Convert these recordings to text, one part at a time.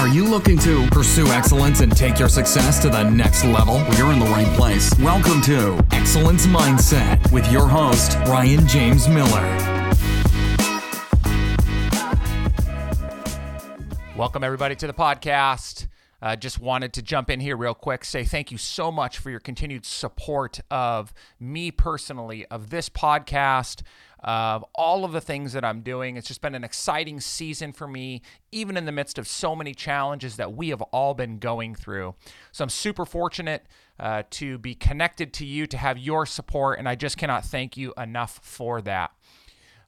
Are you looking to pursue excellence and take your success to the next level? Well, you're in the right place. Welcome to Excellence Mindset with your host, Ryan James Miller. Welcome, everybody, to the podcast. Just wanted to jump in here real quick, say thank you so much for your continued support of me personally, of this podcast, of all of the things that I'm doing. It's just been an exciting season for me, even in the midst of so many challenges that we have all been going through. So I'm super fortunate to be connected to you, to have your support, and I just cannot thank you enough for that.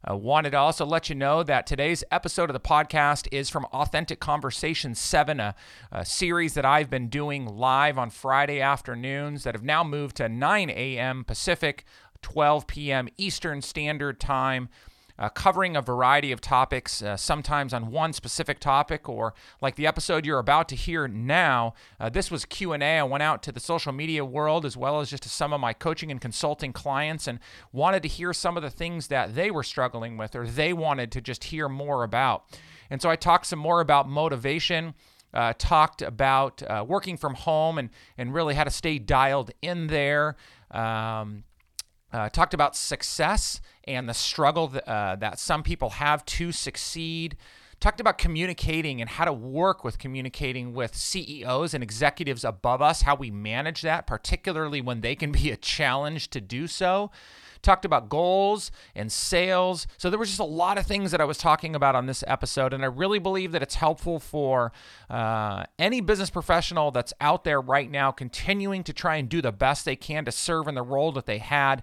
I wanted to also let you know that today's episode of the podcast is from Authentic Conversations 7, a series that I've been doing live on Friday afternoons that have now moved to 9 a.m. Pacific, 12 p.m. Eastern Standard Time, covering a variety of topics, sometimes on one specific topic, or like the episode you're about to hear now. This was Q&A. I went out to the social media world as well as just to some of my coaching and consulting clients and wanted to hear some of the things that they were struggling with or they wanted to just hear more about. And so I talked some more about motivation, talked about working from home and really how to stay dialed in there, talked about success and the struggle that some people have to succeed. Talked about communicating and how to work with communicating with CEOs and executives above us, how we manage that, particularly when they can be a challenge to do so. Talked about goals and sales. So there was just a lot of things that I was talking about on this episode, and I really believe that it's helpful for any business professional that's out there right now continuing to try and do the best they can to serve in the role that they had,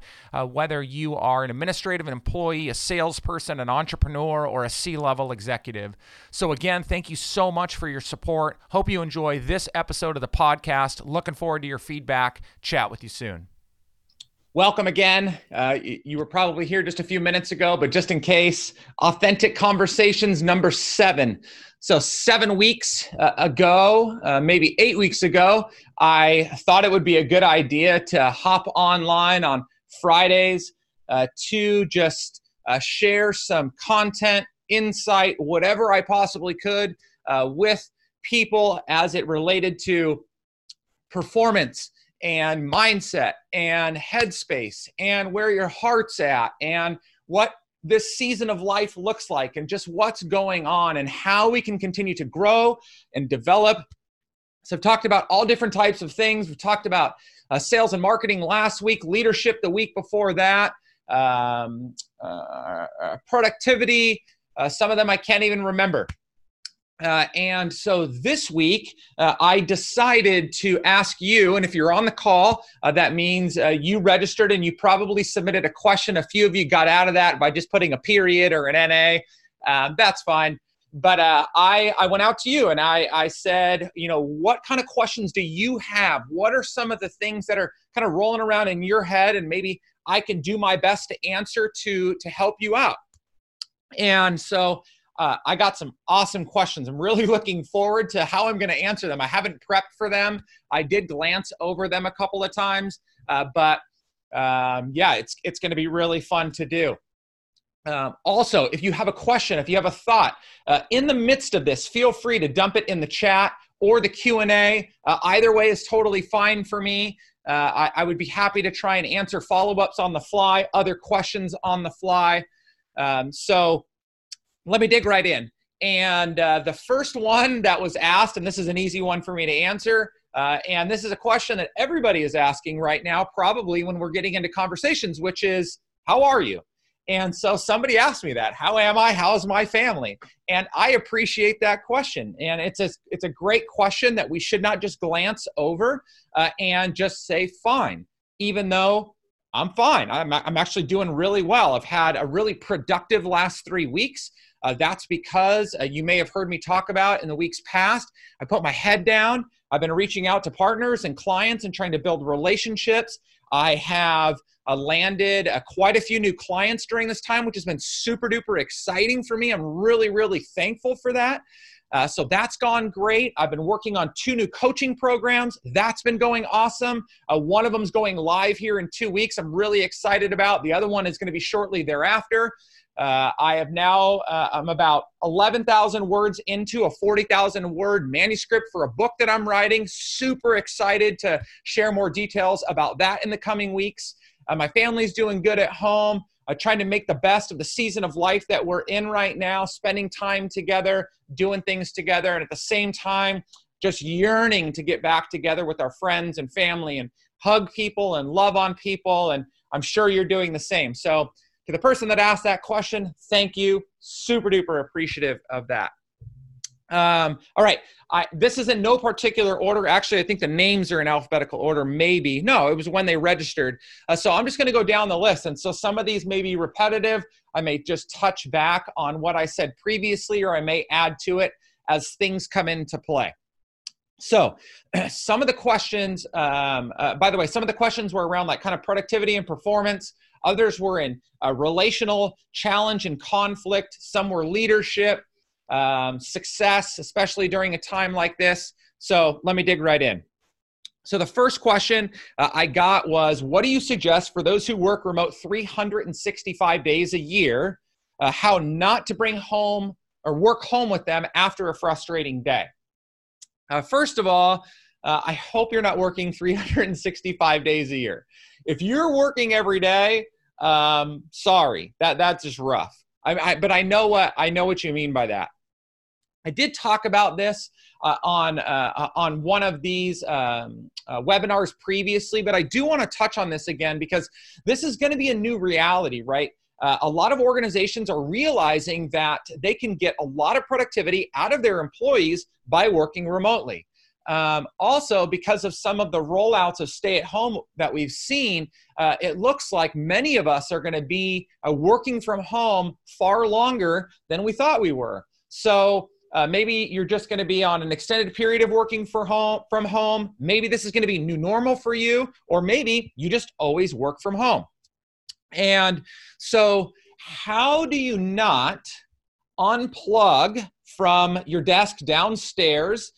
whether you are an administrative, an employee, a salesperson, an entrepreneur, or a C-level executive. So again, thank you so much for your support. Hope you enjoy this episode of the podcast. Looking forward to your feedback. Chat with you soon. Welcome again. You were probably here just a few minutes ago, but just in case, Authentic Conversations number 7. So 7 weeks ago, maybe 8 weeks ago, I thought it would be a good idea to hop online on Fridays to just share some content, insight, whatever I possibly could with people as it related to performance and mindset and headspace and where your heart's at and what this season of life looks like and just what's going on and how we can continue to grow and develop. So I've talked about all different types of things. We've talked about sales and marketing last week, leadership the week before that, productivity. Some of them I can't even remember. And so this week, I decided to ask you, and if you're on the call, that means you registered and you probably submitted a question. A few of you got out of that by just putting a period or an NA. That's fine. But I went out to you and I said, you know, what kind of questions do you have? What are some of the things that are kind of rolling around in your head? And maybe I can do my best to answer to help you out. And so I got some awesome questions. I'm really looking forward to how I'm going to answer them. I haven't prepped for them. I did glance over them a couple of times, but it's going to be really fun to do. Also, if you have a question, if you have a thought, in the midst of this, feel free to dump it in the chat or the Q&A. Either way is totally fine for me. I would be happy to try and answer follow-ups on the fly, other questions on the fly. So let me dig right in. And the first one that was asked, and this is an easy one for me to answer, and this is a question that everybody is asking right now, probably when we're getting into conversations, which is, how are you? And so somebody asked me that. How am I? How's my family? And I appreciate that question. And it's a great question that we should not just glance over and just say, fine, even though I'm fine. I'm actually doing really well. I've had a really productive last 3 weeks. That's because you may have heard me talk about in the weeks past, I put my head down. I've been reaching out to partners and clients and trying to build relationships. I have landed quite a few new clients during this time, which has been super duper exciting for me. I'm really, really thankful for that. So that's gone great. I've been working on 2 new coaching programs. That's been going awesome. One of them is going live here in 2 weeks. I'm really excited about. The other one is going to be shortly thereafter. I have now, I'm about 11,000 words into a 40,000 word manuscript for a book that I'm writing. Super excited to share more details about that in the coming weeks. My family's doing good at home. Trying to make the best of the season of life that we're in right now, spending time together, doing things together, and at the same time, just yearning to get back together with our friends and family and hug people and love on people, and I'm sure you're doing the same. So to the person that asked that question, thank you. Super duper appreciative of that. All right. This is in no particular order. Actually, I think the names are in alphabetical order. Maybe. No, it was when they registered. So I'm just going to go down the list. And so some of these may be repetitive. I may just touch back on what I said previously, or I may add to it as things come into play. So some of the questions, by the way, some of the questions were around like kind of productivity and performance. Others were in relational challenge and conflict. Some were leadership. Success, especially during a time like this. So let me dig right in. So the first question I got was, what do you suggest for those who work remote 365 days a year, how not to bring home or work home with them after a frustrating day? First of all, I hope you're not working 365 days a year. If you're working every day, sorry, that's just rough. But I know what you mean by that. I did talk about this on one of these webinars previously, but I do want to touch on this again because this is going to be a new reality, right? A lot of organizations are realizing that they can get a lot of productivity out of their employees by working remotely. Also, because of some of the rollouts of stay-at-home that we've seen, it looks like many of us are going to be working from home far longer than we thought we were. So maybe you're just going to be on an extended period of working from home. Maybe this is going to be new normal for you, or maybe you just always work from home. And so how do you not unplug from your desk downstairs,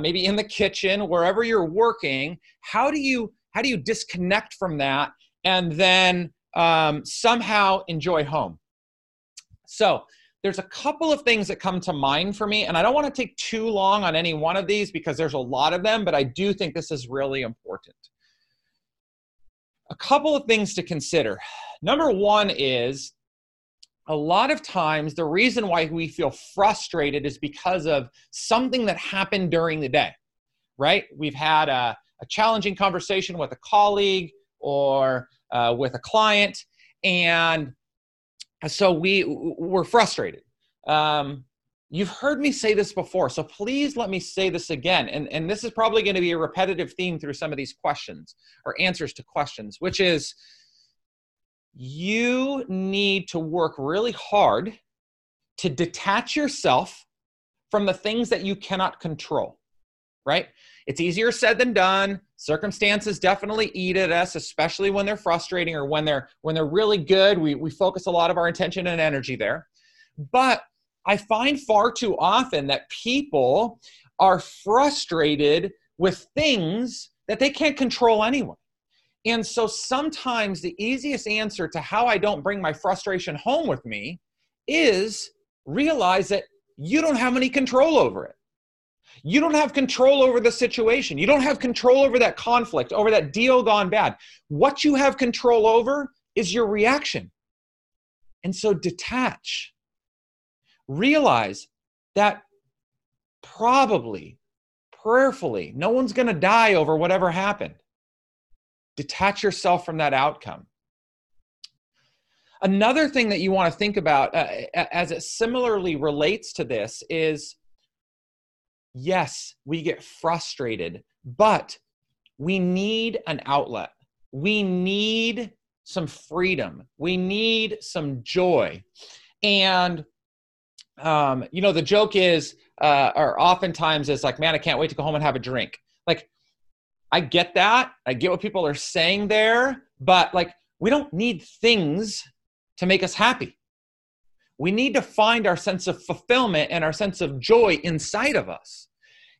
maybe in the kitchen, wherever you're working? How do you disconnect from that and then somehow enjoy home? So there's a couple of things that come to mind for me, and I don't want to take too long on any one of these because there's a lot of them, but I do think this is really important. A couple of things to consider. Number one is, a lot of times, the reason why we feel frustrated is because of something that happened during the day, right? We've had a challenging conversation with a colleague or with a client, and so we're frustrated. You've heard me say this before, so please let me say this again, and this is probably going to be a repetitive theme through some of these questions or answers to questions, which is, you need to work really hard to detach yourself from the things that you cannot control, right? It's easier said than done. Circumstances definitely eat at us, especially when they're frustrating or when they're really good. We focus a lot of our attention and energy there. But I find far too often that people are frustrated with things that they can't control anyway. And so sometimes the easiest answer to how I don't bring my frustration home with me is realize that you don't have any control over it. You don't have control over the situation. You don't have control over that conflict, over that deal gone bad. What you have control over is your reaction. And so detach. Realize that probably, prayerfully, no one's going to die over whatever happened. Detach yourself from that outcome. Another thing that you want to think about as it similarly relates to this is, yes, we get frustrated, but we need an outlet. We need some freedom. We need some joy. And, you know, the joke is, or oftentimes is like, man, I can't wait to go home and have a drink. Like, I get that. I get what people are saying there, but like, we don't need things to make us happy. We need to find our sense of fulfillment and our sense of joy inside of us.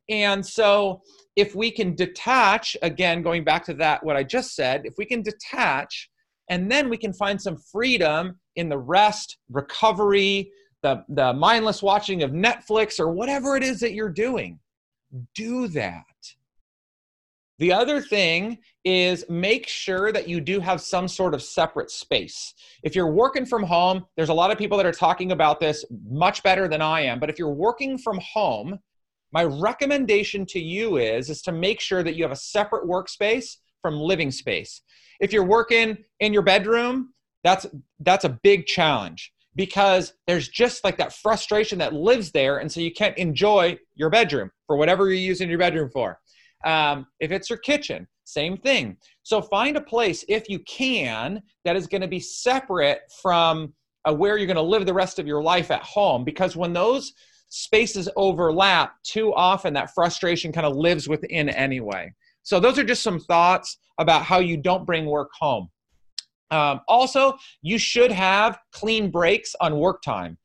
And so if we can detach, again, going back to that, what I just said, if we can detach, and then we can find some freedom in the rest, recovery, the mindless watching of Netflix or whatever it is that you're doing, do that. The other thing is make sure that you do have some sort of separate space. If you're working from home, there's a lot of people that are talking about this much better than I am, but if you're working from home, my recommendation to you is to make sure that you have a separate workspace from living space. If you're working in your bedroom, that's a big challenge because there's just like that frustration that lives there, and so you can't enjoy your bedroom for whatever you're using your bedroom for. If it's your kitchen, same thing. So find a place, if you can, that is going to be separate from where you're going to live the rest of your life at home, because when those spaces overlap too often, that frustration kind of lives within anyway. So those are just some thoughts about how you don't bring work home. Also, you should have clean breaks on work time.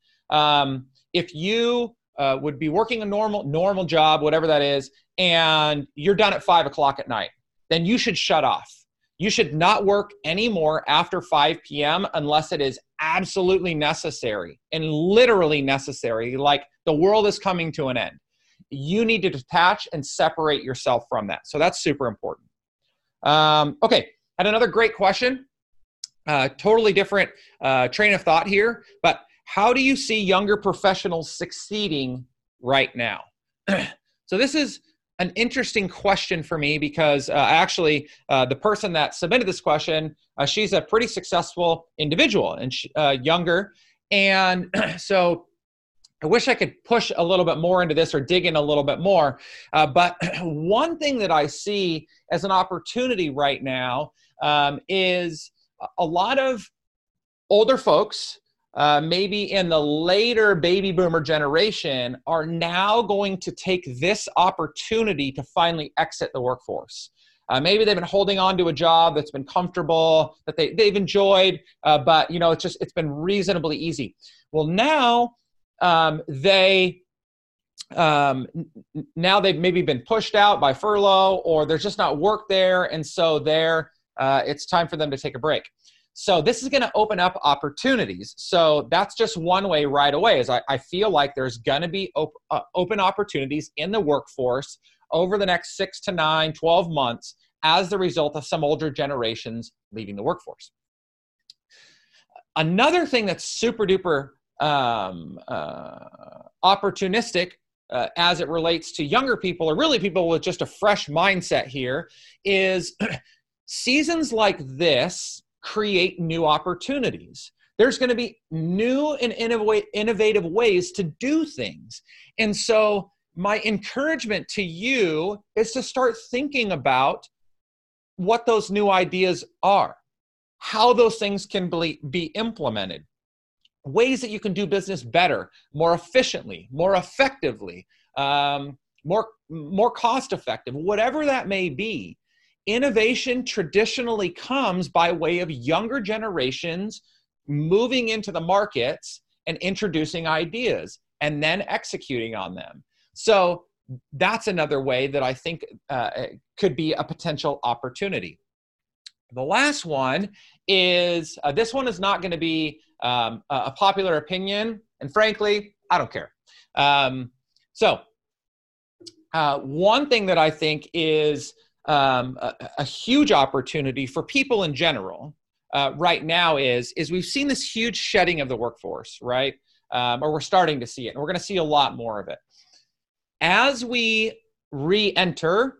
If you would be working a normal job, whatever that is, and you're done at 5 o'clock at night, then you should shut off. You should not work anymore after 5 p.m. unless it is absolutely necessary and literally necessary, like the world is coming to an end. You need to detach and separate yourself from that. So that's super important. Okay, and another great question, totally different train of thought here, but how do you see younger professionals succeeding right now? So this is an interesting question for me because actually the person that submitted this question, she's a pretty successful individual and younger. And so I wish I could push a little bit more into this or dig in a little bit more. But one thing that I see as an opportunity right now is a lot of older folks, maybe in the later baby boomer generation, are now going to take this opportunity to finally exit the workforce. Maybe they've been holding on to a job that's been comfortable, that they've enjoyed, but you know, it's been reasonably easy. Well, now they've maybe been pushed out by furlough, or there's just not work there, and so it's time for them to take a break. So this is going to open up opportunities. So that's just one way right away, is I feel like there's going to be open opportunities in the workforce over the next 6 to 9, 12 months as the result of some older generations leaving the workforce. Another thing that's super duper opportunistic as it relates to younger people, or really people with just a fresh mindset here, is seasons like this create new opportunities. There's going to be new and innovative ways to do things. And so my encouragement to you is to start thinking about what those new ideas are, how those things can be implemented, ways that you can do business better, more efficiently, more effectively, more cost effective, whatever that may be. Innovation traditionally comes by way of younger generations moving into the markets and introducing ideas and then executing on them. So that's another way that I think could be a potential opportunity. The last one is, this one is not going to be a popular opinion, and frankly, I don't care. One thing that I think is a huge opportunity for people in general right now is we've seen this huge shedding of the workforce, right? Or we're starting to see it, and we're going to see a lot more of it. As we re-enter,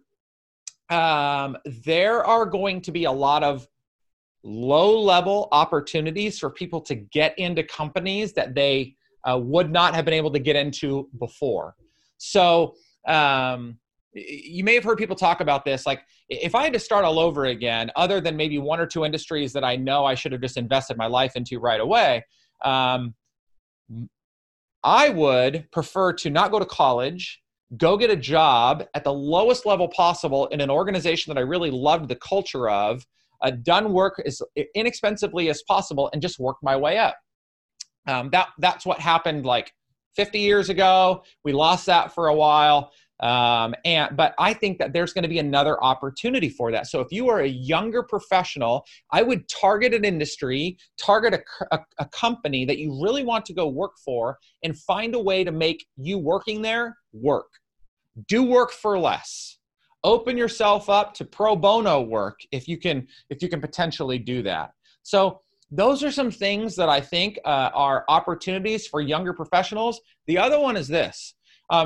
there are going to be a lot of low-level opportunities for people to get into companies that they would not have been able to get into before. So you may have heard people talk about this, like, if I had to start all over again, other than maybe one or two industries that I know I should have just invested my life into right away, I would prefer to not go to college, go get a job at the lowest level possible in an organization that I really loved the culture of, done work as inexpensively as possible, and just work my way up. That's what happened like 50 years ago. We lost that for a while. But I think that there's going to be another opportunity for that. So if you are a younger professional, I would target an industry, target a company that you really want to go work for, and find a way to make you working there work. Do work for less. Open yourself up to pro bono work if you can potentially do that. So those are some things that I think are opportunities for younger professionals. The other one is this.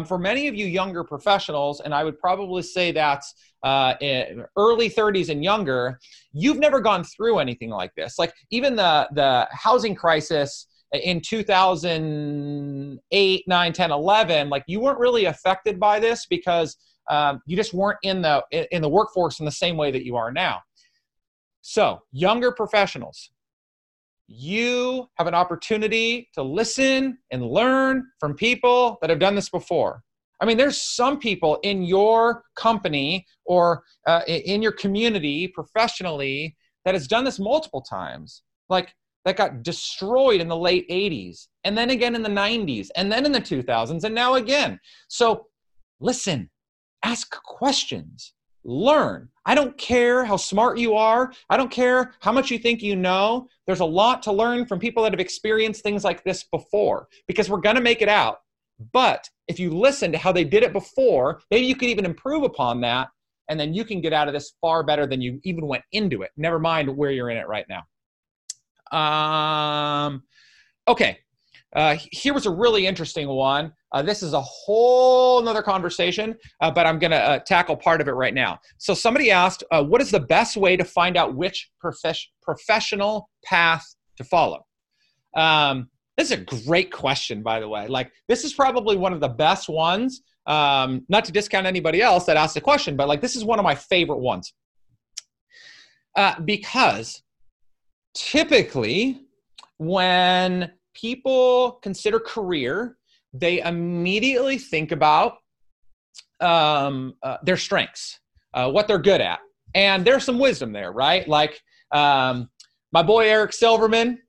For many of you younger professionals, and I would probably say that's early 30s and younger, you've never gone through anything like this. Like even the housing crisis in 2008, 9, 10, 11, like you weren't really affected by this because you just weren't in the workforce in the same way that you are now. So younger professionals, you have an opportunity to listen and learn from people that have done this before. I mean, there's some people in your company or in your community professionally that has done this multiple times, like that got destroyed in the late 80s and then again in the 90s and then in the 2000s and now again. So listen, ask questions, learn. I don't care how smart you are. I don't care how much you think you know. There's a lot to learn from people that have experienced things like this before, because we're going to make it out. But if you listen to how they did it before, maybe you could even improve upon that, and then you can get out of this far better than you even went into it. Never mind where you're in it right now. Okay. Here was a really interesting one. This is a whole nother conversation, but I'm going to tackle part of it right now. So somebody asked, what is the best way to find out which professional path to follow? This is a great question, by the way. Like, this is probably one of the best ones, not to discount anybody else that asked the question, but like, this is one of my favorite ones. Because typically when people consider career, they immediately think about their strengths, what they're good at. And there's some wisdom there, right? Like my boy, Eric Silverman,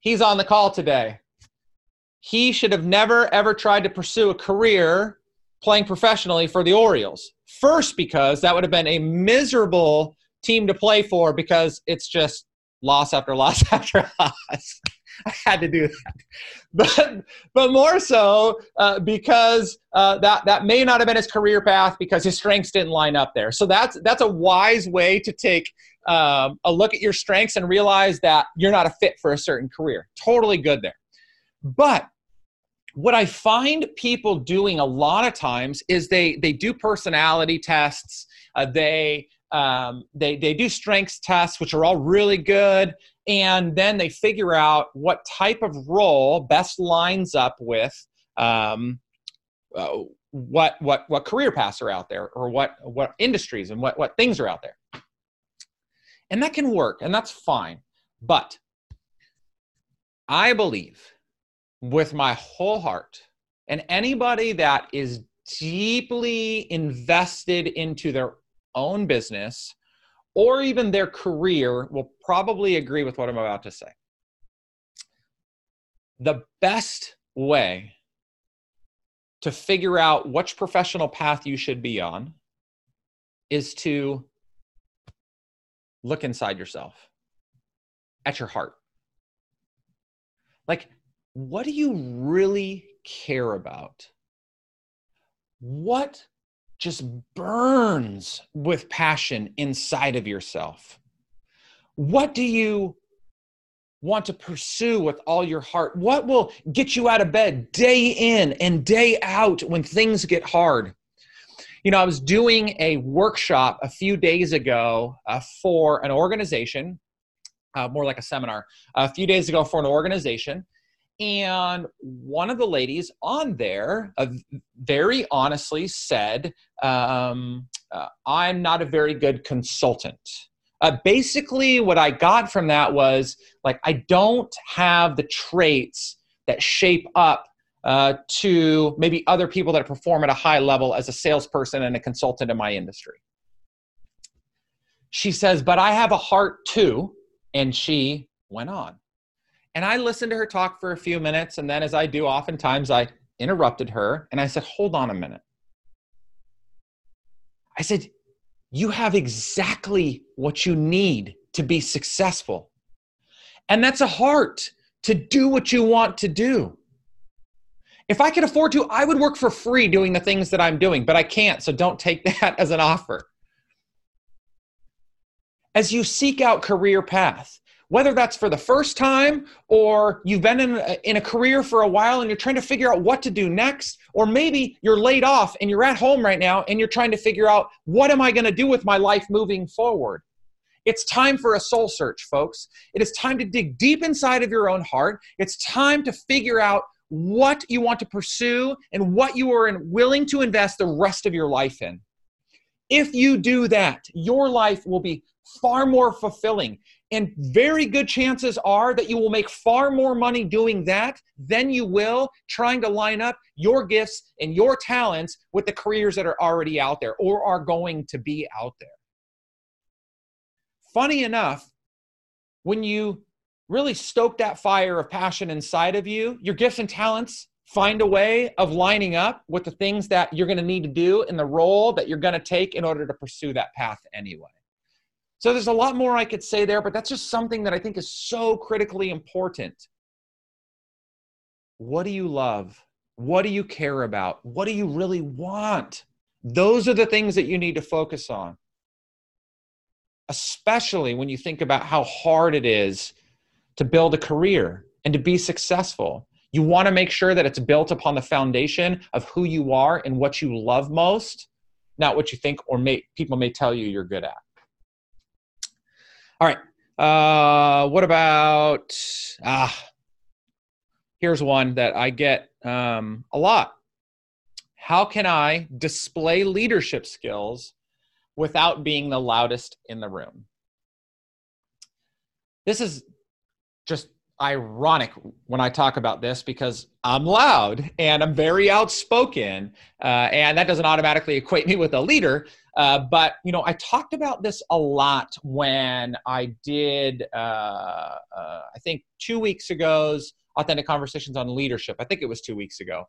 he's on the call today. He should have never, ever tried to pursue a career playing professionally for the Orioles. First, because that would have been a miserable team to play for, because it's just loss after loss after loss. I had to do that, but more so because that may not have been his career path because his strengths didn't line up there. So that's a wise way to take a look at your strengths and realize that you're not a fit for a certain career. Totally good there. But what I find people doing a lot of times is they do personality tests. They do strengths tests, which are all really good. And then they figure out what type of role best lines up with what career paths are out there, or what industries and what things are out there. And that can work, and that's fine. But I believe with my whole heart, and anybody that is deeply invested into their own business or even their career will probably agree with what I'm about to say. The best way to figure out which professional path you should be on is to look inside yourself, at your heart. Like, what do you really care about? What just burns with passion inside of yourself? What do you want to pursue with all your heart? What will get you out of bed day in and day out when things get hard? You know, I was doing a workshop a few days ago for an organization, more like a seminar, a few days ago for an organization. And one of the ladies on there very honestly said, I'm not a very good consultant. Basically, what I got from that was, like, I don't have the traits that shape up to maybe other people that perform at a high level as a salesperson and a consultant in my industry. She says, but I have a heart too. And she went on. And I listened to her talk for a few minutes. And then, as I do oftentimes, I interrupted her and I said, hold on a minute. I said, you have exactly what you need to be successful. And that's a heart to do what you want to do. If I could afford to, I would work for free doing the things that I'm doing, but I can't. So don't take that as an offer. As you seek out career path, whether that's for the first time or you've been in a career for a while and you're trying to figure out what to do next, or maybe you're laid off and you're at home right now and you're trying to figure out, what am I going to do with my life moving forward? It's time for a soul search, folks. It is time to dig deep inside of your own heart. It's time to figure out what you want to pursue and what you are willing to invest the rest of your life in. If you do that, your life will be far more fulfilling, and very good chances are that you will make far more money doing that than you will trying to line up your gifts and your talents with the careers that are already out there or are going to be out there. Funny enough, when you really stoke that fire of passion inside of you, your gifts and talents find a way of lining up with the things that you're going to need to do and the role that you're going to take in order to pursue that path anyway. So there's a lot more I could say there, but that's just something that I think is so critically important. What do you love? What do you care about? What do you really want? Those are the things that you need to focus on, especially when you think about how hard it is to build a career and to be successful. You want to make sure that it's built upon the foundation of who you are and what you love most, not what you think or people may tell you you're good at. All right. What about, here's one that I get a lot. How can I display leadership skills without being the loudest in the room? This is just ironic when I talk about this, because I'm loud and I'm very outspoken, and that doesn't automatically equate me with a leader. But you know, I talked about this a lot when I did, I think 2 weeks ago's Authentic Conversations on Leadership. I think it was 2 weeks ago.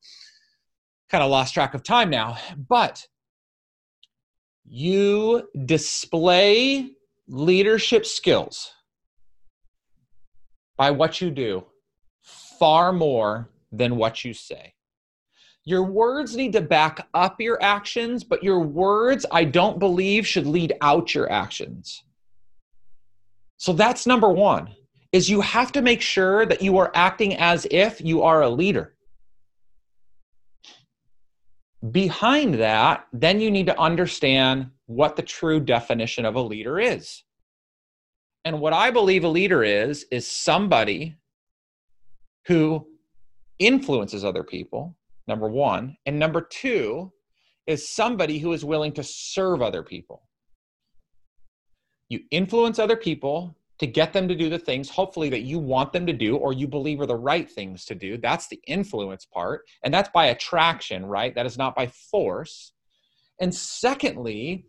Kind of lost track of time now, but you display leadership skills by what you do far more than what you say. Your words need to back up your actions, but your words, I don't believe, should lead out your actions. So that's number one, is you have to make sure that you are acting as if you are a leader. Behind that, then you need to understand what the true definition of a leader is. And what I believe a leader is somebody who influences other people, number one. And number two is somebody who is willing to serve other people. You influence other people to get them to do the things, hopefully, that you want them to do or you believe are the right things to do. That's the influence part. And that's by attraction, right? That is not by force. And secondly,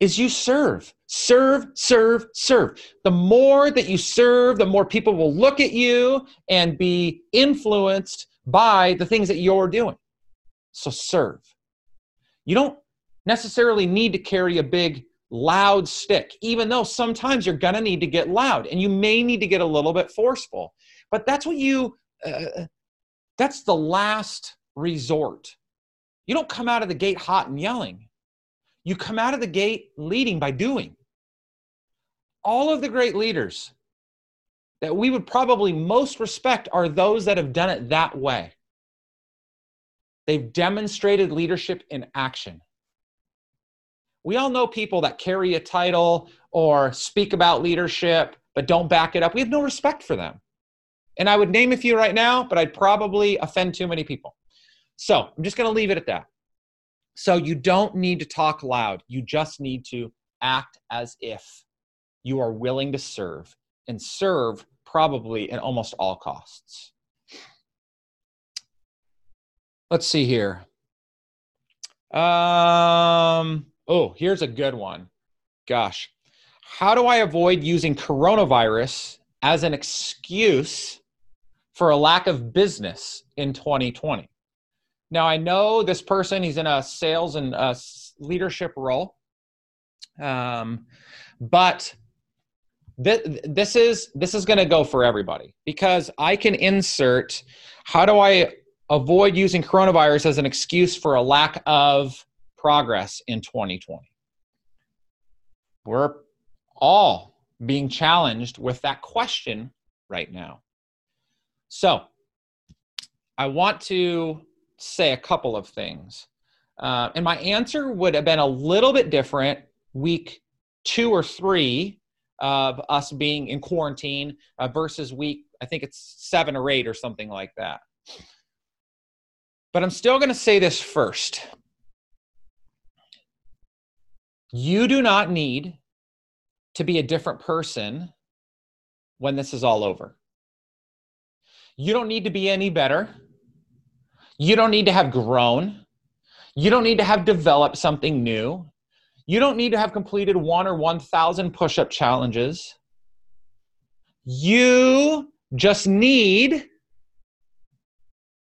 is you serve, serve, serve, serve. The more that you serve, the more people will look at you and be influenced by the things that you're doing. So serve. You don't necessarily need to carry a big, loud stick, even though sometimes you're gonna need to get loud and you may need to get a little bit forceful, but that's what you, that's the last resort. You don't come out of the gate hot and yelling. You come out of the gate leading by doing. All of the great leaders that we would probably most respect are those that have done it that way. They've demonstrated leadership in action. We all know people that carry a title or speak about leadership, but don't back it up. We have no respect for them. And I would name a few right now, but I'd probably offend too many people. So I'm just going to leave it at that. So you don't need to talk loud. You just need to act as if you are willing to serve, and serve probably at almost all costs. Let's see here. Oh, here's a good one. Gosh. How do I avoid using coronavirus as an excuse for a lack of business in 2020. Now, I know this person, he's in a sales and a leadership role, but this is going to go for everybody, because I can insert, how do I avoid using coronavirus as an excuse for a lack of progress in 2020? We're all being challenged with that question right now. So I want to say a couple of things. And my answer would have been a little bit different week 2 or 3 of us being in quarantine versus week, I think it's 7 or 8 or something like that. But I'm still going to say this first. You do not need to be a different person when this is all over. You don't need to be any better. You don't need to have grown. You don't need to have developed something new. You don't need to have completed 1 or 1,000 push-up challenges. You just need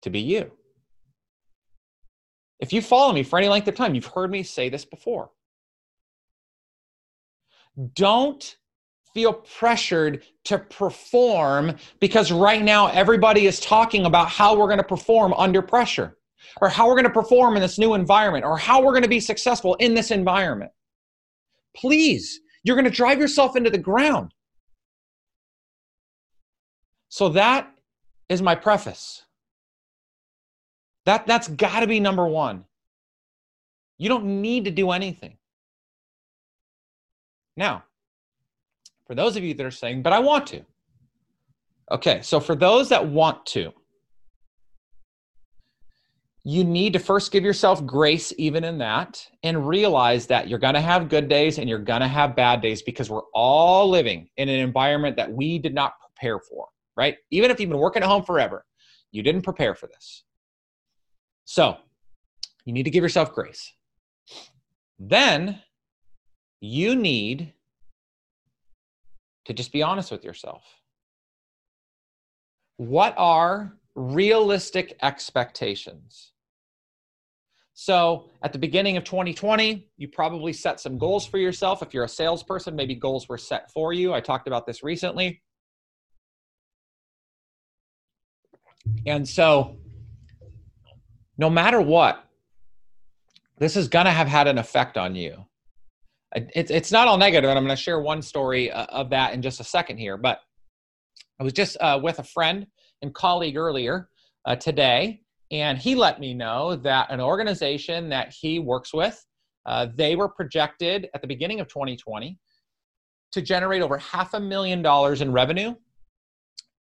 to be you. If you follow me for any length of time, you've heard me say this before. Don't feel pressured to perform, because right now everybody is talking about how we're going to perform under pressure, or how we're going to perform in this new environment, or how we're going to be successful in this environment. Please, you're going to drive yourself into the ground. So that is my preface. That's got to be number one. You don't need to do anything. Now, for those of you that are saying, but I want to. Okay, so for those that want to, you need to first give yourself grace even in that, and realize that you're going to have good days and you're going to have bad days, because we're all living in an environment that we did not prepare for, right? Even if you've been working at home forever, you didn't prepare for this. So you need to give yourself grace. Then you need to just be honest with yourself. What are realistic expectations? So at the beginning of 2020, you probably set some goals for yourself. If you're a salesperson, maybe goals were set for you. I talked about this recently. And so no matter what, this is going to have had an effect on you. It's not all negative, and I'm going to share one story of that in just a second here, but I was just with a friend and colleague earlier today, and he let me know that an organization that he works with, they were projected at the beginning of 2020 to generate over $500,000 in revenue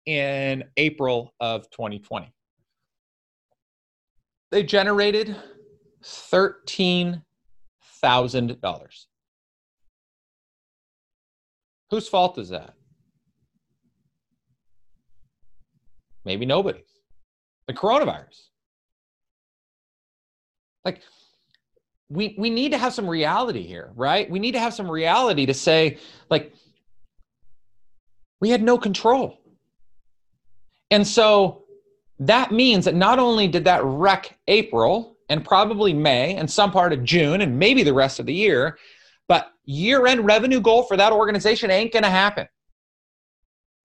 in April of 2020. They generated $13,000. Whose fault is that? Maybe nobody's. The coronavirus. Like, we need to have some reality here, right? We need to have some reality to say, like, we had no control. And so that means that not only did that wreck April and probably May and some part of June and maybe the rest of the year, but year-end revenue goal for that organization ain't going to happen.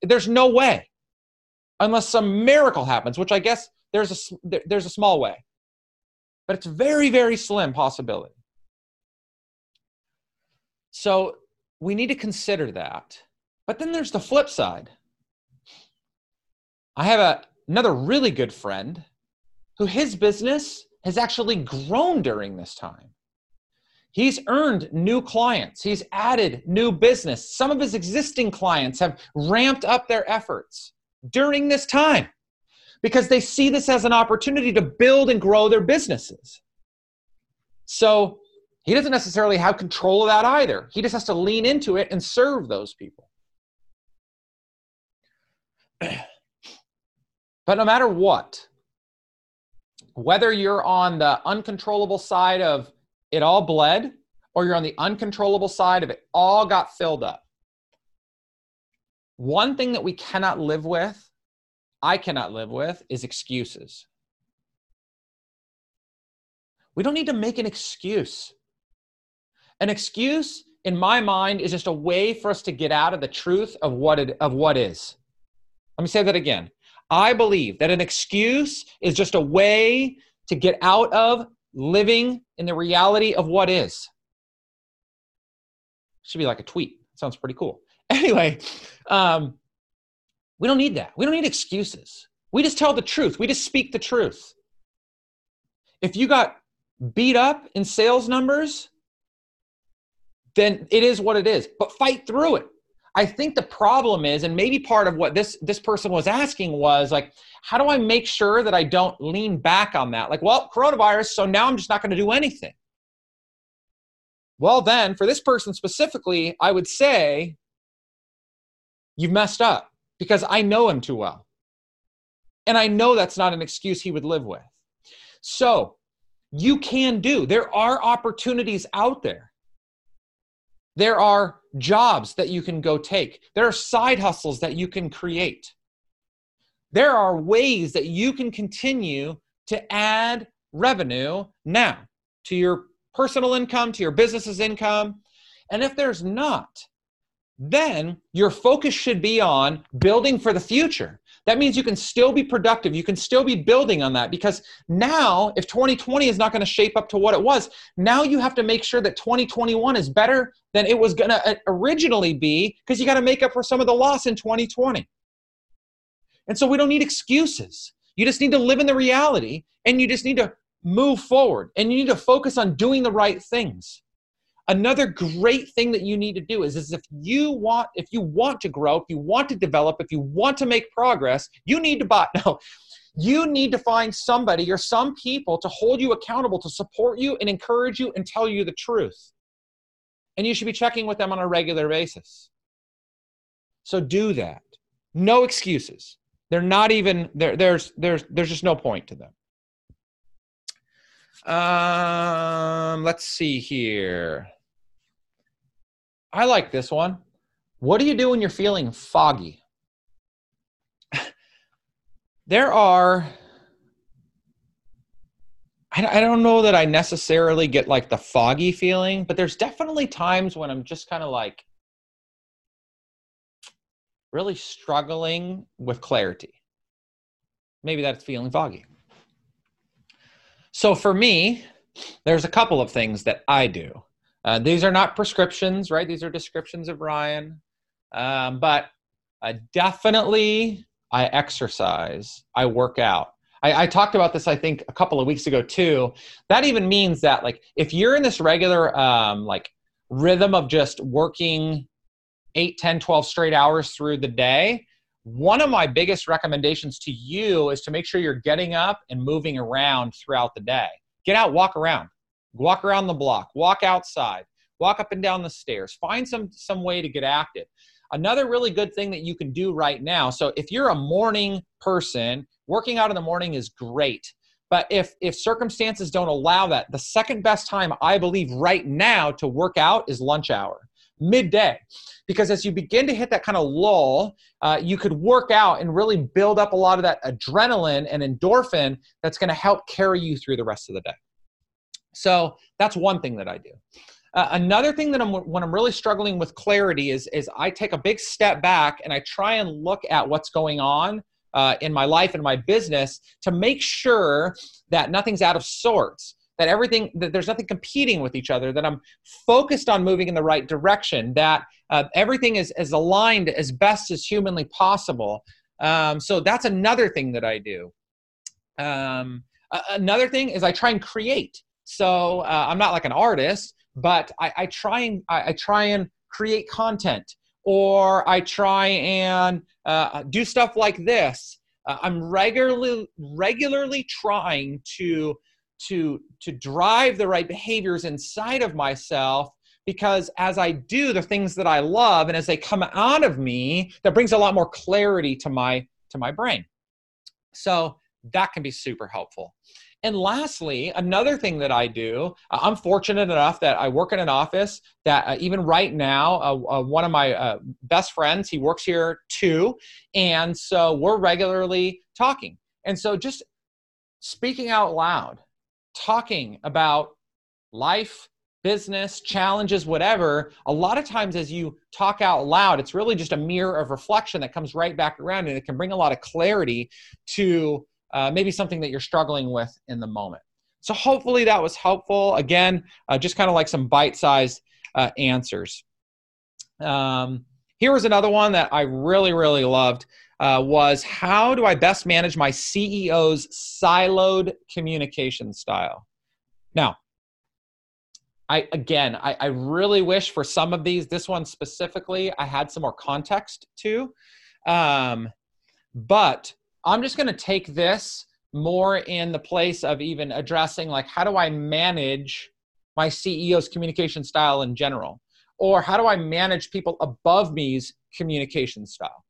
There's no way, unless some miracle happens, which I guess there's a small way, but it's a very, very slim possibility. So we need to consider that. But then there's the flip side. I have another really good friend who his business has actually grown during this time. He's earned new clients. He's added new business. Some of his existing clients have ramped up their efforts during this time because they see this as an opportunity to build and grow their businesses. So he doesn't necessarily have control of that either. He just has to lean into it and serve those people. But no matter what, whether you're on the uncontrollable side of it all bled, or you're on the uncontrollable side of it all got filled up. One thing that we cannot live with I cannot live with is excuses. We don't need to make an excuse. An excuse, in my mind, is just a way for us to get out of the truth of what is. Let me say that again. I believe that an excuse is just a way to get out of living in the reality of what is. Should be like a tweet. Sounds pretty cool. Anyway, we don't need that. We don't need excuses. We just tell the truth. We just speak the truth. If you got beat up in sales numbers, then it is what it is, but fight through it. I think the problem is, and maybe part of what this person was asking was like, how do I make sure that I don't lean back on that? Like, well, coronavirus, so now I'm just not going to do anything. Well, then for this person specifically, I would say you've messed up because I know him too well. And I know that's not an excuse he would live with. So you can do, there are opportunities out there. There are jobs that you can go take. There are side hustles that you can create. There are ways that you can continue to add revenue now to your personal income, to your business's income. And if there's not, then your focus should be on building for the future. That means you can still be productive. You can still be building on that, because now if 2020 is not going to shape up to what it was, now you have to make sure that 2021 is better than it was going to originally be, because you got to make up for some of the loss in 2020. And so we don't need excuses. You just need to live in the reality, and you just need to move forward, and you need to focus on doing the right things. Another great thing that you need to do is if you want to grow, if you want to develop, if you want to make progress, you need to find somebody or some people to hold you accountable, to support you and encourage you and tell you the truth. And you should be checking with them on a regular basis. So do that. No excuses. They're not even, there's just no point to them. Let's see here. I like this one. What do you do when you're feeling foggy? I don't know that I necessarily get like the foggy feeling, but there's definitely times when I'm just kind of like really struggling with clarity. Maybe that's feeling foggy. So for me, there's a couple of things that I do. These are not prescriptions, right? These are descriptions of Ryan. But definitely I exercise, I work out. I talked about this, I think, a couple of weeks ago too. That even means that like, if you're in this regular like rhythm of just working 8, 10, 12 straight hours through the day, one of my biggest recommendations to you is to make sure you're getting up and moving around throughout the day. Get out, walk around the block, walk outside, walk up and down the stairs, find some way to get active. Another really good thing that you can do right now. So if you're a morning person, working out in the morning is great. But if circumstances don't allow that, the second best time I believe right now to work out is lunch hour. Midday, because as you begin to hit that kind of lull, you could work out and really build up a lot of that adrenaline and endorphin that's going to help carry you through the rest of the day. So that's one thing that I do. Another thing that when I'm really struggling with clarity is I take a big step back and I try and look at what's going on in my life and my business to make sure that nothing's out of sorts. That there's nothing competing with each other, that I'm focused on moving in the right direction, that everything is as aligned as best as humanly possible. So that's another thing that I do. Another thing is I try and create. So I'm not like an artist, but I try and create content, or I try and do stuff like this. I'm regularly trying to drive the right behaviors inside of myself, because as I do the things that I love and as they come out of me, that brings a lot more clarity to my brain. So that can be super helpful. And lastly, another thing that I do, I'm fortunate enough that I work in an office that even right now, one of my best friends, he works here too. And so we're regularly talking. And so just speaking out loud, talking about life, business, challenges, whatever, a lot of times as you talk out loud, it's really just a mirror of reflection that comes right back around, and it can bring a lot of clarity to maybe something that you're struggling with in the moment. So hopefully that was helpful. Again, just kind of like some bite-sized answers. Here was another one that I really, really loved, was how do I best manage my CEO's siloed communication style? Now, I really wish for some of these, this one specifically, I had some more context to, but I'm just going to take this more in the place of even addressing like, how do I manage my CEO's communication style in general? Or how do I manage people above me's communication style?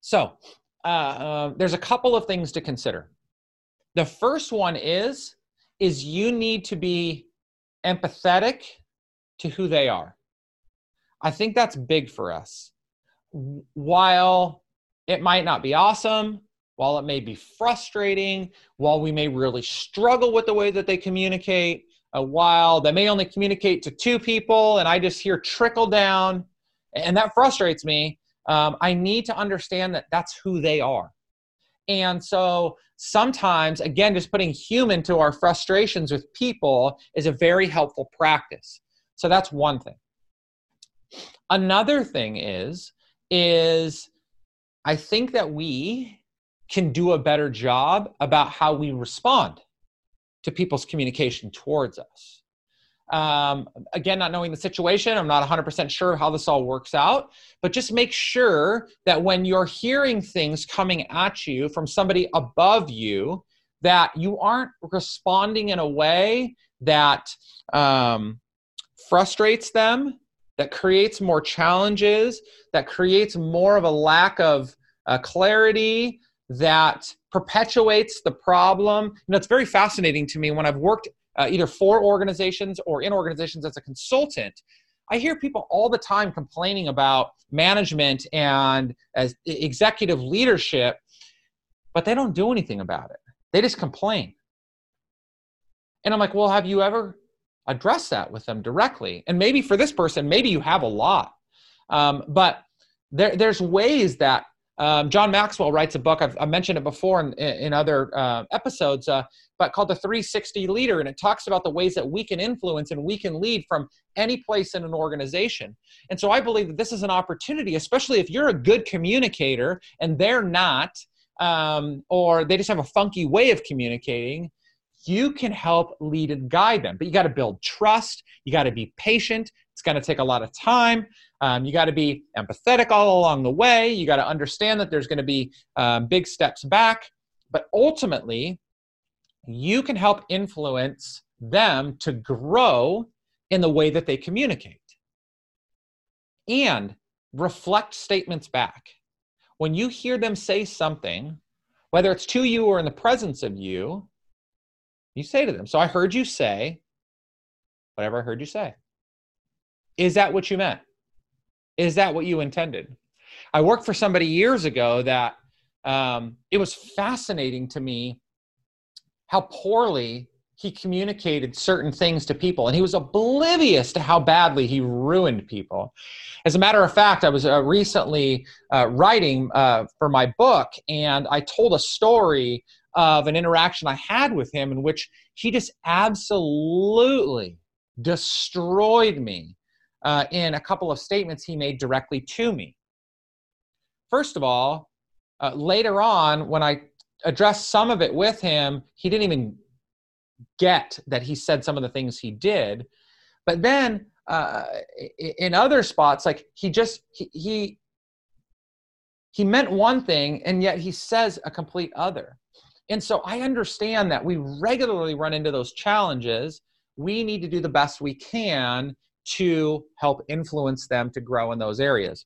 So there's a couple of things to consider. The first one is you need to be empathetic to who they are. I think that's big for us. While it might not be awesome, while it may be frustrating, while we may really struggle with the way that they communicate, while they may only communicate to two people and I just hear trickle down, and that frustrates me, I need to understand that that's who they are. And so sometimes, again, just putting human to our frustrations with people is a very helpful practice. So that's one thing. Another thing is I think that we can do a better job about how we respond to people's communication towards us. Again, not knowing the situation, I'm not 100% sure how this all works out, but just make sure that when you're hearing things coming at you from somebody above you, that you aren't responding in a way that frustrates them, that creates more challenges, that creates more of a lack of clarity, that perpetuates the problem. You know, it's very fascinating to me when I've worked either for organizations or in organizations as a consultant, I hear people all the time complaining about management and as executive leadership, but they don't do anything about it. They just complain. And I'm like, well, have you ever addressed that with them directly? And maybe for this person, maybe you have a lot. But there's ways that John Maxwell writes a book, I've mentioned it before in other episodes, but called The 360 Leader, and it talks about the ways that we can influence and we can lead from any place in an organization. And so I believe that this is an opportunity, especially if you're a good communicator and they're not, or they just have a funky way of communicating, you can help lead and guide them. But you got to build trust, you got to be patient, it's going to take a lot of time. You got to be empathetic all along the way. You got to understand that there's going to be big steps back. But ultimately, you can help influence them to grow in the way that they communicate. And reflect statements back. When you hear them say something, whether it's to you or in the presence of you, you say to them, so I heard you say whatever I heard you say. Is that what you meant? Is that what you intended? I worked for somebody years ago that it was fascinating to me how poorly he communicated certain things to people. And he was oblivious to how badly he ruined people. As a matter of fact, I was recently writing for my book, and I told a story of an interaction I had with him in which he just absolutely destroyed me. In a couple of statements he made directly to me. First of all, later on, when I addressed some of it with him, he didn't even get that he said some of the things he did. But then in other spots, like he meant one thing and yet he says a complete other. And so I understand that we regularly run into those challenges. We need to do the best we can to help influence them to grow in those areas.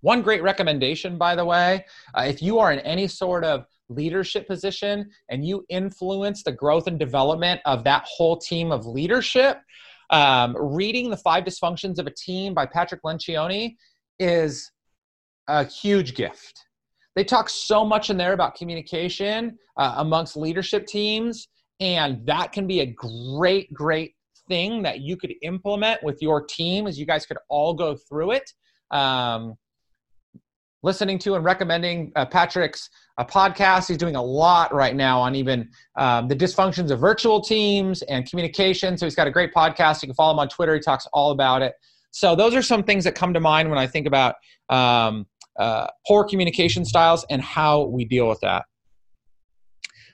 One great recommendation, by the way, if you are in any sort of leadership position and you influence the growth and development of that whole team of leadership, reading The Five Dysfunctions of a Team by Patrick Lencioni is a huge gift. They talk so much in there about communication amongst leadership teams, and that can be a great, great thing that you could implement with your team as you guys could all go through it. Listening to and recommending Patrick's podcast. He's doing a lot right now on even the dysfunctions of virtual teams and communication. So he's got a great podcast. You can follow him on Twitter. He talks all about it. So those are some things that come to mind when I think about poor communication styles and how we deal with that.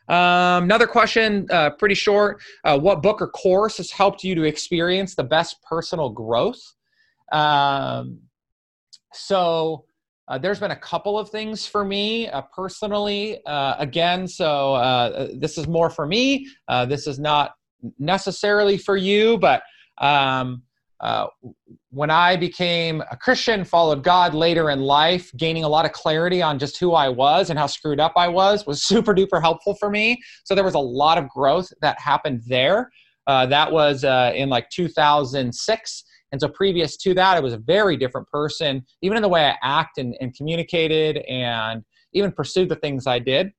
Another question, pretty short. What book or course has helped you to experience the best personal growth? There's been a couple of things for me personally. This is more for me. This is not necessarily for you, but when I became a Christian, followed God later in life, gaining a lot of clarity on just who I was and how screwed up I was super duper helpful for me. So there was a lot of growth that happened there. That was in like 2006. And so previous to that, I was a very different person, even in the way I act and communicated and even pursued the things I did.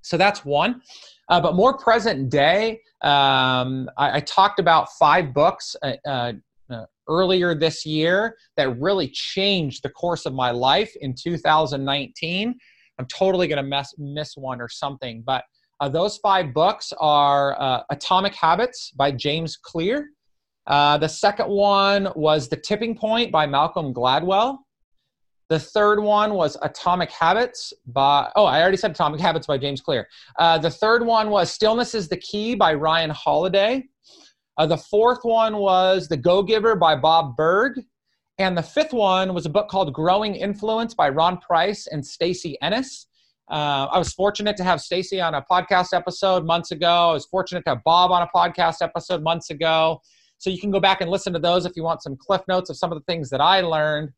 So that's one. But more present day, I talked about 5 books earlier this year that really changed the course of my life in 2019. I'm totally going to miss one or something. But those 5 books are Atomic Habits by James Clear. The second one was The Tipping Point by Malcolm Gladwell. The third one was Atomic Habits by, oh, I already said Atomic Habits by James Clear. The third one was Stillness is the Key by Ryan Holiday. The fourth one was The Go-Giver by Bob Burg. And the fifth one was a book called Growing Influence by Ron Price and Stacey Ennis. I was fortunate to have Stacey on a podcast episode months ago. I was fortunate to have Bob on a podcast episode months ago. So you can go back and listen to those if you want some cliff notes of some of the things that I learned.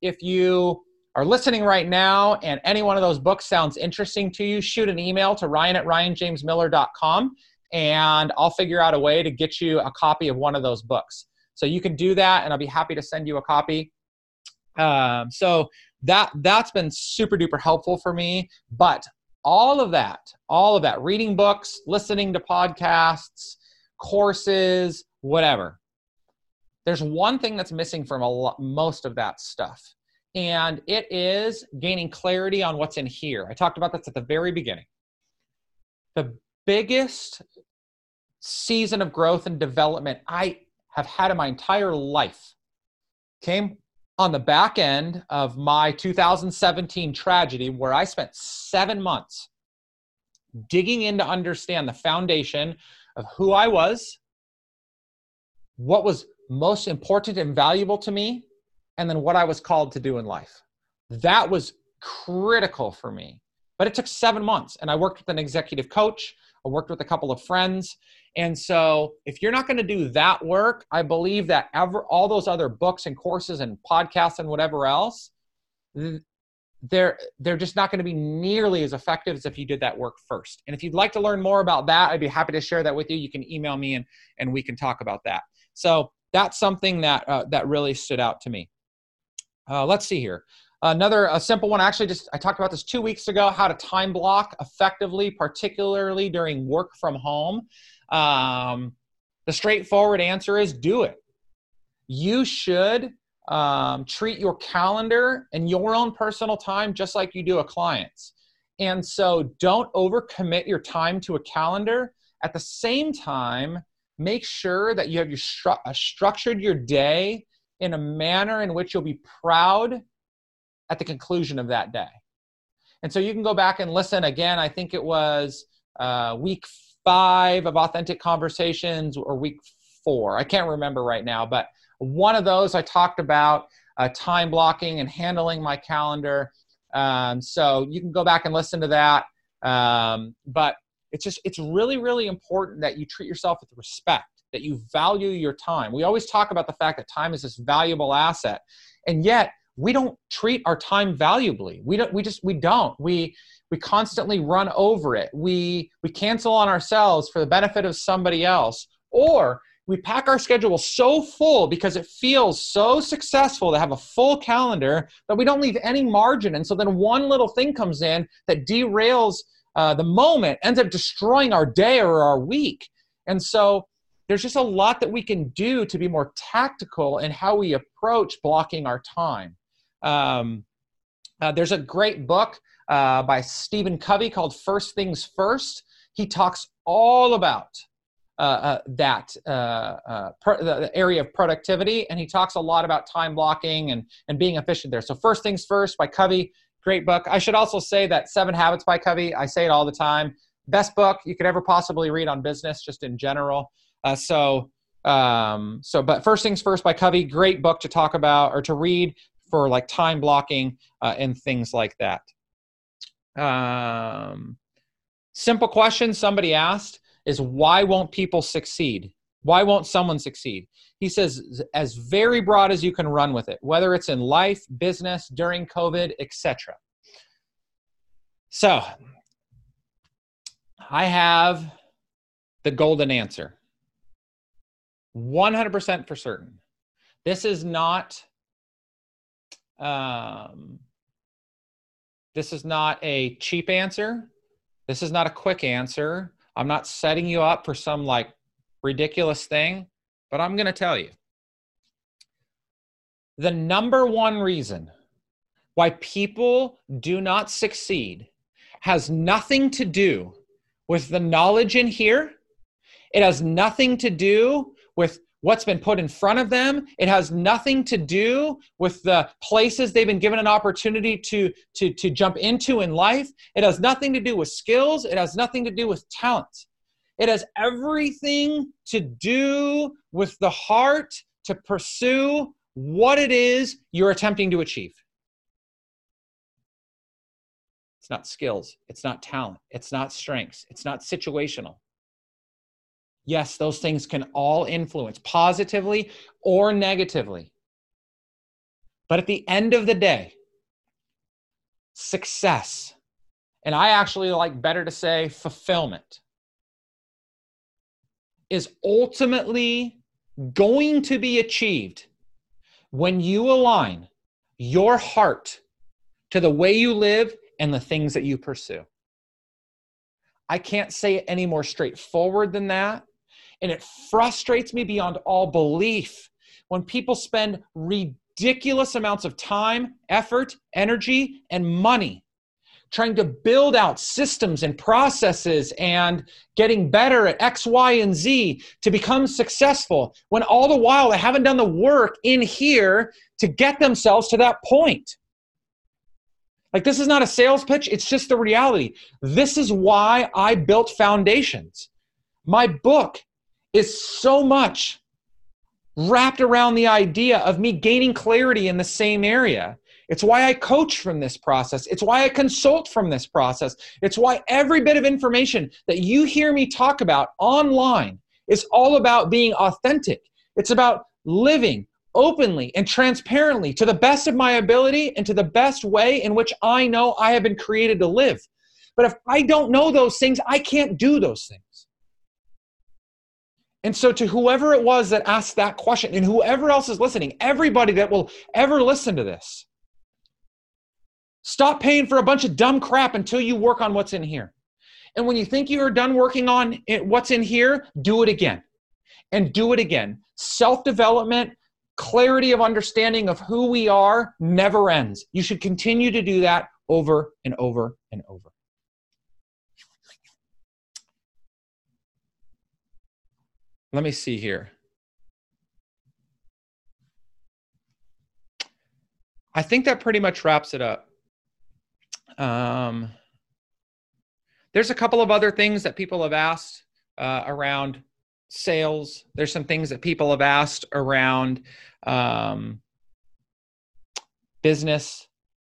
If you are listening right now and any one of those books sounds interesting to you, shoot an email to Ryan@RyanJamesMiller.com and I'll figure out a way to get you a copy of one of those books. So you can do that and I'll be happy to send you a copy. So that's been super duper helpful for me. But all of that, reading books, listening to podcasts, courses, whatever. There's one thing that's missing from most of that stuff, and it is gaining clarity on what's in here. I talked about this at the very beginning. The biggest season of growth and development I have had in my entire life came on the back end of my 2017 tragedy, where I spent 7 months digging in to understand the foundation of who I was, what was most important and valuable to me, and then what I was called to do in life. That was critical for me. But it took 7 months, and I worked with an executive coach. I worked with a couple of friends. And so if you're not going to do that work, I believe that all those other books and courses and podcasts and whatever else, they're just not going to be nearly as effective as if you did that work first. And if you'd like to learn more about that, I'd be happy to share that with you. You can email me and we can talk about that. So that's something that that really stood out to me. Let's see here. Another simple one. Actually, I talked about this 2 weeks ago, how to time block effectively, particularly during work from home. The straightforward answer is do it. You should treat your calendar and your own personal time just like you do a client's. And so don't overcommit your time to a calendar. At the same time, make sure that you have structured your day in a manner in which you'll be proud at the conclusion of that day. And so you can go back and listen again. I think it was week 5 of Authentic Conversations or week 4. I can't remember right now, but one of those I talked about time blocking and handling my calendar. So you can go back and listen to that. But it's really, really important that you treat yourself with respect, that you value your time. We always talk about the fact that time is this valuable asset. And yet we don't treat our time valuably. We constantly run over it. We cancel on ourselves for the benefit of somebody else, or we pack our schedule so full because it feels so successful to have a full calendar that we don't leave any margin. And so then one little thing comes in that derails the moment, ends up destroying our day or our week. And so there's just a lot that we can do to be more tactical in how we approach blocking our time. There's a great book by Stephen Covey called First Things First. He talks all about the area of productivity, and he talks a lot about time blocking and being efficient there. So First Things First by Covey, great book. I should also say that Seven Habits by Covey, I say it all the time, best book you could ever possibly read on business, just in general. But First Things First by Covey, great book to talk about or to read for like time blocking and things like that. Simple question somebody asked is, why won't people succeed? Why won't someone succeed? He says, as very broad as you can run with it, whether it's in life, business, during COVID, etc. So I have the golden answer, 100% for certain. This is not a cheap answer. This is not a quick answer. I'm not setting you up for some like ridiculous thing, but I'm going to tell you. The number one reason why people do not succeed has nothing to do with the knowledge in here. It has nothing to do with what's been put in front of them. It has nothing to do with the places they've been given an opportunity to jump into in life. It has nothing to do with skills. It has nothing to do with talent. It has everything to do with the heart to pursue what it is you're attempting to achieve. It's not skills. It's not talent. It's not strengths. It's not situational. Yes, those things can all influence positively or negatively. But at the end of the day, success, and I actually like better to say fulfillment, is ultimately going to be achieved when you align your heart to the way you live and the things that you pursue. I can't say it any more straightforward than that. And it frustrates me beyond all belief when people spend ridiculous amounts of time, effort, energy, and money trying to build out systems and processes and getting better at X, Y, and Z to become successful, when all the while they haven't done the work in here to get themselves to that point. Like, this is not a sales pitch. It's just the reality. This is why I built Foundations. My book is so much wrapped around the idea of me gaining clarity in the same area. It's why I coach from this process. It's why I consult from this process. It's why every bit of information that you hear me talk about online is all about being authentic. It's about living openly and transparently to the best of my ability and to the best way in which I know I have been created to live. But if I don't know those things, I can't do those things. And so to whoever it was that asked that question, and whoever else is listening, everybody that will ever listen to this, stop paying for a bunch of dumb crap until you work on what's in here. And when you think you are done working on it, what's in here, do it again. And do it again. Self-development, clarity of understanding of who we are never ends. You should continue to do that over and over and over. Let me see here. I think that pretty much wraps it up. There's a couple of other things that people have asked around sales. There's some things that people have asked around business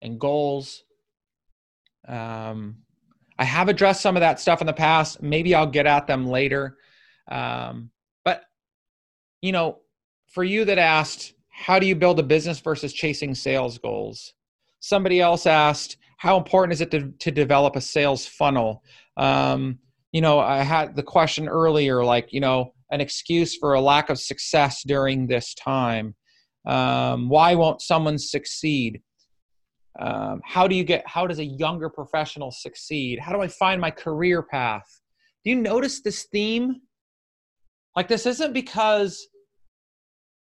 and goals. I have addressed some of that stuff in the past. Maybe I'll get at them later. But, you know, for you that asked, how do you build a business versus chasing sales goals? Somebody else asked, how important is it to develop a sales funnel? You know, I had the question earlier, like, you know, an excuse for a lack of success during this time. Why won't someone succeed? How does a younger professional succeed? How do I find my career path? Do you notice this theme? Like, this isn't because,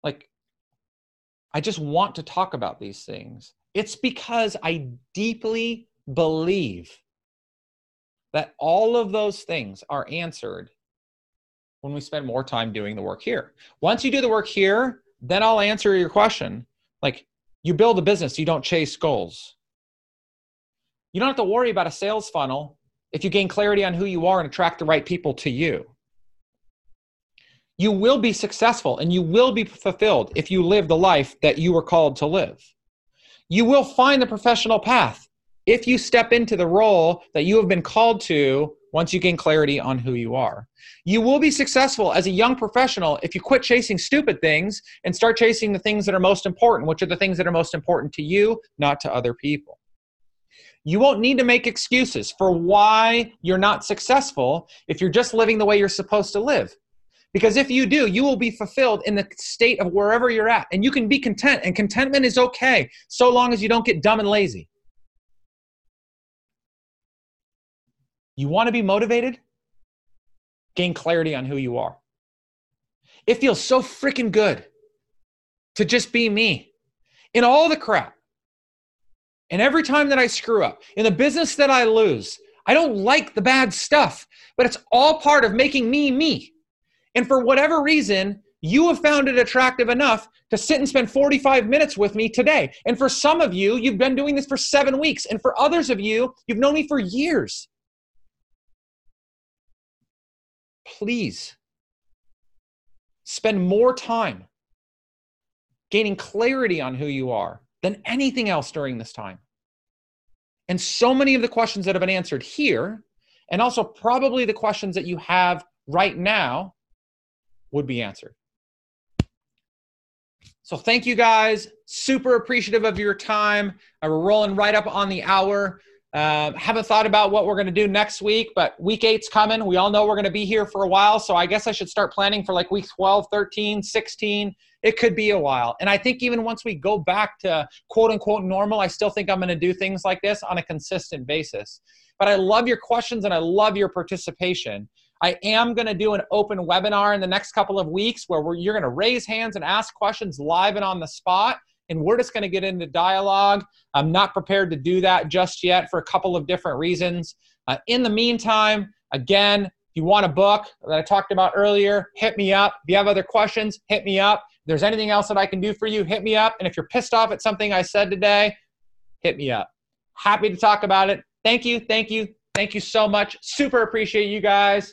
like, I just want to talk about these things. It's because I deeply believe that all of those things are answered when we spend more time doing the work here. Once you do the work here, then I'll answer your question. Like, you build a business, you don't chase goals. You don't have to worry about a sales funnel if you gain clarity on who you are and attract the right people to you. You will be successful and you will be fulfilled if you live the life that you were called to live. You will find the professional path if you step into the role that you have been called to once you gain clarity on who you are. You will be successful as a young professional if you quit chasing stupid things and start chasing the things that are most important, which are the things that are most important to you, not to other people. You won't need to make excuses for why you're not successful if you're just living the way you're supposed to live. Because if you do, you will be fulfilled in the state of wherever you're at. And you can be content. And contentment is okay, so long as you don't get dumb and lazy. You want to be motivated? Gain clarity on who you are. It feels so freaking good to just be me in all the crap. And every time that I screw up, in the business that I lose, I don't like the bad stuff, but it's all part of making me, me. And for whatever reason, you have found it attractive enough to sit and spend 45 minutes with me today. And for some of you, you've been doing this for 7 weeks. And for others of you, you've known me for years. Please spend more time gaining clarity on who you are than anything else during this time. And so many of the questions that have been answered here, and also probably the questions that you have right now, would be answered. So thank you guys. Super appreciative of your time. We're rolling right up on the hour. Haven't thought about what we're going to do next week, but week 8's coming. We all know we're going to be here for a while. So I guess I should start planning for like week 12, 13, 16. It could be a while. And I think even once we go back to quote unquote normal, I still think I'm going to do things like this on a consistent basis. But I love your questions and I love your participation. I am going to do an open webinar in the next couple of weeks where you're going to raise hands and ask questions live and on the spot, and we're just going to get into dialogue. I'm not prepared to do that just yet for a couple of different reasons. In the meantime, again, if you want a book that I talked about earlier, hit me up. If you have other questions, hit me up. If there's anything else that I can do for you, hit me up. And if you're pissed off at something I said today, hit me up. Happy to talk about it. Thank you, thank you, thank you so much. Super appreciate you guys.